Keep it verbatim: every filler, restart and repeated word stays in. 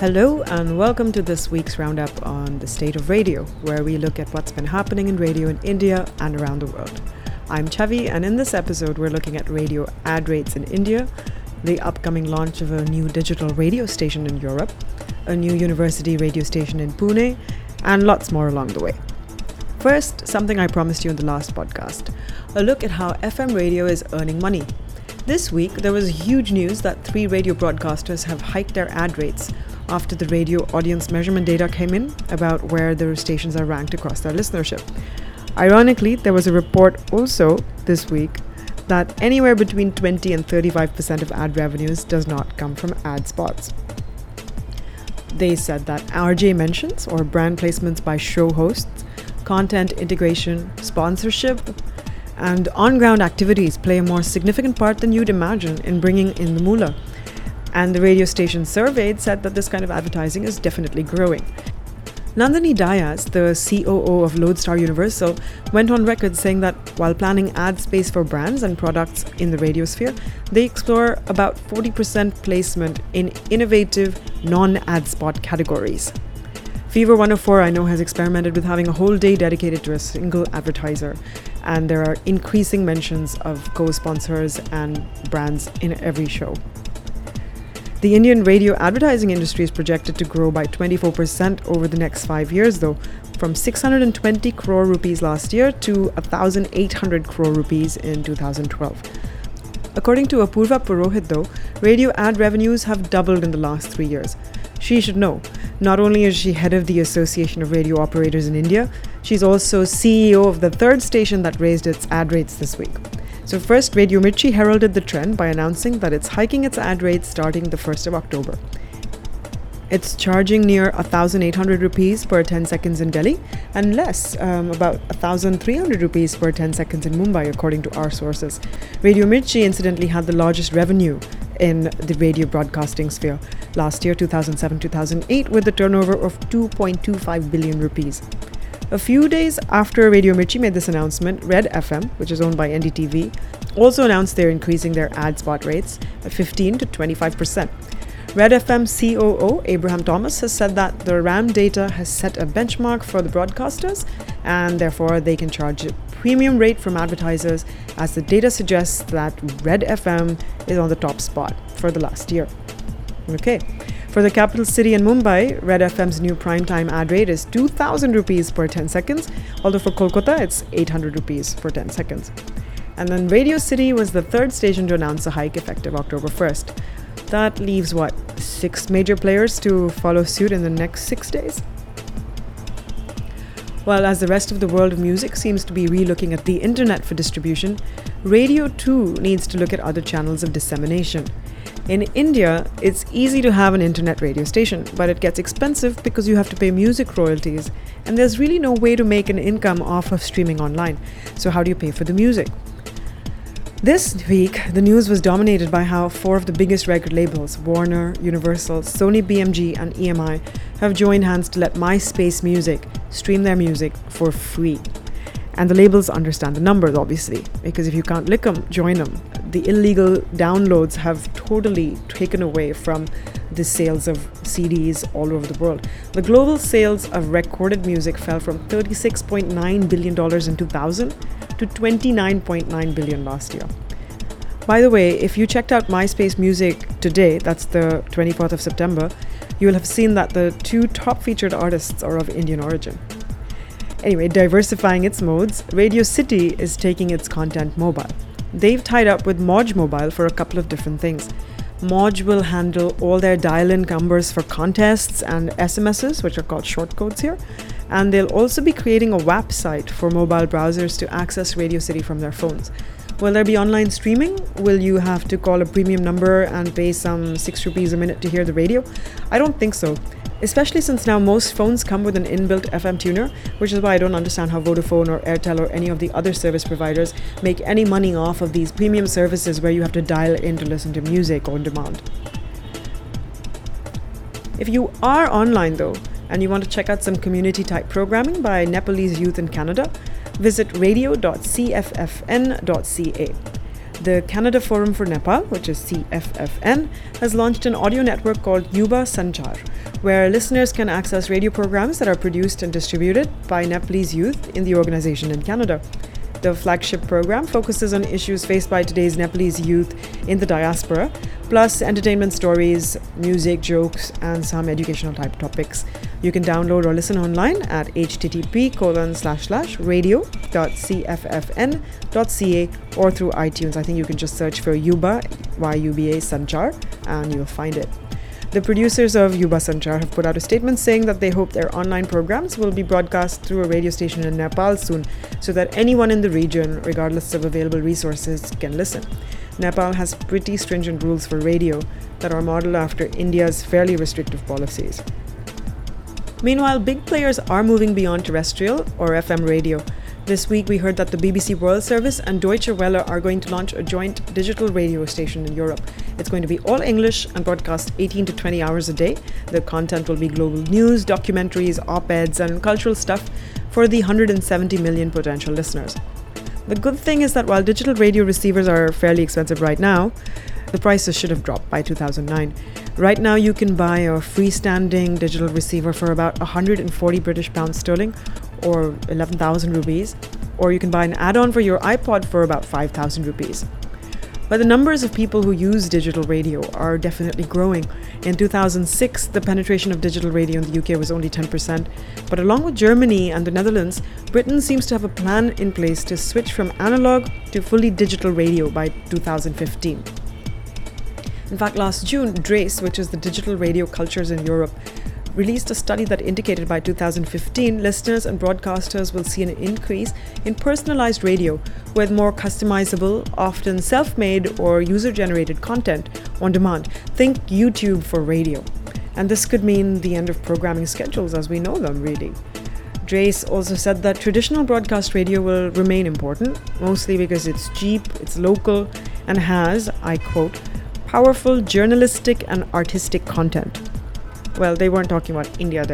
Hello and welcome to this week's roundup on the state of radio, where we look at what's been happening in radio in India and around the world. I'm Chavi, and in this episode we're looking at radio ad rates in India, the upcoming launch of a new digital radio station in Europe, a new university radio station in Pune, and lots more along the way. First, something I promised you in the last podcast, a look at how F M radio is earning money. This week, there was huge news that three radio broadcasters have hiked their ad rates after the radio audience measurement data came in about where their stations are ranked across their listenership. Ironically, there was a report also this week that anywhere between twenty and thirty-five percent of ad revenues does not come from ad spots. They said that R J mentions, or brand placements by show hosts, content integration, sponsorship, and on-ground activities play a more significant part than you'd imagine in bringing in the moolah. And the radio station surveyed said that this kind of advertising is definitely growing. Nandini Dias, the C O O of Lodestar Universal, went on record saying that while planning ad space for brands and products in the radio sphere, they explore about forty percent placement in innovative, non-ad spot categories. Fever one oh four, I know, has experimented with having a whole day dedicated to a single advertiser, and there are increasing mentions of co-sponsors and brands in every show. The Indian radio advertising industry is projected to grow by twenty-four percent over the next five years, though, from six hundred twenty crore rupees last year to one thousand eight hundred crore rupees in two thousand twelve. According to Apurva Purohit, though, radio ad revenues have doubled in the last three years. She should know. Not only is she head of the Association of Radio Operators in India, she's also C E O of the third station that raised its ad rates this week. So first, Radio Mirchi heralded the trend by announcing that it's hiking its ad rates starting the first of October. It's charging near one thousand eight hundred rupees per ten seconds in Delhi and less, um, about one thousand three hundred rupees per ten seconds in Mumbai, according to our sources. Radio Mirchi incidentally had the largest revenue in the radio broadcasting sphere last year, two thousand seven to two thousand eight, with a turnover of two point two five billion rupees. A few days after Radio Mirchi made this announcement, Red F M, which is owned by N D T V, also announced they're increasing their ad spot rates at fifteen to twenty-five percent. Red F M C O O Abraham Thomas has said that the RAM data has set a benchmark for the broadcasters, and therefore they can charge a premium rate from advertisers, as the data suggests that Red F M is on the top spot for the last year. Okay. For the capital city in Mumbai, Red F M's new primetime ad rate is two thousand rupees per ten seconds, although for Kolkata it's eight hundred rupees for ten seconds. And then Radio City was the third station to announce a hike effective October first. That leaves, what, six major players to follow suit in the next six days? Well, as the rest of the world of music seems to be re-looking at the internet for distribution, radio too needs to look at other channels of dissemination. In India, it's easy to have an internet radio station, but it gets expensive because you have to pay music royalties, and there's really no way to make an income off of streaming online. So how do you pay for the music? This week, the news was dominated by how four of the biggest record labels, Warner, Universal, Sony B M G, and E M I, have joined hands to let MySpace Music stream their music for free. And the labels understand the numbers, obviously, because if you can't lick them, join them. The illegal downloads have totally taken away from the sales of C Ds all over the world. The global sales of recorded music fell from thirty-six point nine billion dollars in two thousand to twenty-nine point nine billion dollars last year. By the way, if you checked out MySpace Music today, that's the twenty-fourth of September, you will have seen that the two top featured artists are of Indian origin. Anyway, diversifying its modes, Radio City is taking its content mobile. They've tied up with Modge Mobile for a couple of different things. Modge will handle all their dial-in numbers for contests and S M Ses, which are called short codes here. And they'll also be creating a website for mobile browsers to access Radio City from their phones. Will there be online streaming? Will you have to call a premium number and pay some six rupees a minute to hear the radio? I don't think so. Especially since now most phones come with an inbuilt F M tuner, which is why I don't understand how Vodafone or Airtel or any of the other service providers make any money off of these premium services where you have to dial in to listen to music on demand. If you are online though, and you want to check out some community type programming by Nepalese youth in Canada, visit radio dot c f f n dot c a. The Canada Forum for Nepal, which is C F F N, has launched an audio network called Yuva Sanchar, where listeners can access radio programs that are produced and distributed by Nepalese youth in the organization in Canada. The flagship program focuses on issues faced by today's Nepalese youth in the diaspora, plus entertainment stories, music, jokes, and some educational type topics. You can download or listen online at h t t p colon slash slash radio dot c f f n dot c a or through iTunes. I think you can just search for Yuba, Y U B A, Sanchar, and you'll find it. The producers of Yuva Sanchar have put out a statement saying that they hope their online programs will be broadcast through a radio station in Nepal soon, so that anyone in the region, regardless of available resources, can listen. Nepal has pretty stringent rules for radio that are modeled after India's fairly restrictive policies. Meanwhile, big players are moving beyond terrestrial or F M radio. This week we heard that the B B C World Service and Deutsche Welle are going to launch a joint digital radio station in Europe. It's going to be all English and broadcast eighteen to twenty hours a day. The content will be global news, documentaries, op-eds and cultural stuff for the one hundred seventy million potential listeners. The good thing is that while digital radio receivers are fairly expensive right now, the prices should have dropped by two thousand nine. Right now you can buy a freestanding digital receiver for about one hundred forty British pounds sterling or eleven thousand rupees, or you can buy an add-on for your iPod for about five thousand rupees. But the numbers of people who use digital radio are definitely growing. In two thousand six, the penetration of digital radio in the U K was only ten percent, but along with Germany and the Netherlands, Britain seems to have a plan in place to switch from analog to fully digital radio by two thousand fifteen. In fact, last June, DRACE, which is the Digital Radio Cultures in Europe, released a study that indicated by two thousand fifteen, listeners and broadcasters will see an increase in personalized radio with more customizable, often self-made or user-generated content on demand. Think YouTube for radio. And this could mean the end of programming schedules as we know them, really. DRACE also said that traditional broadcast radio will remain important, mostly because it's cheap, it's local, and has, I quote, powerful journalistic and artistic content. Well, they weren't talking about India there.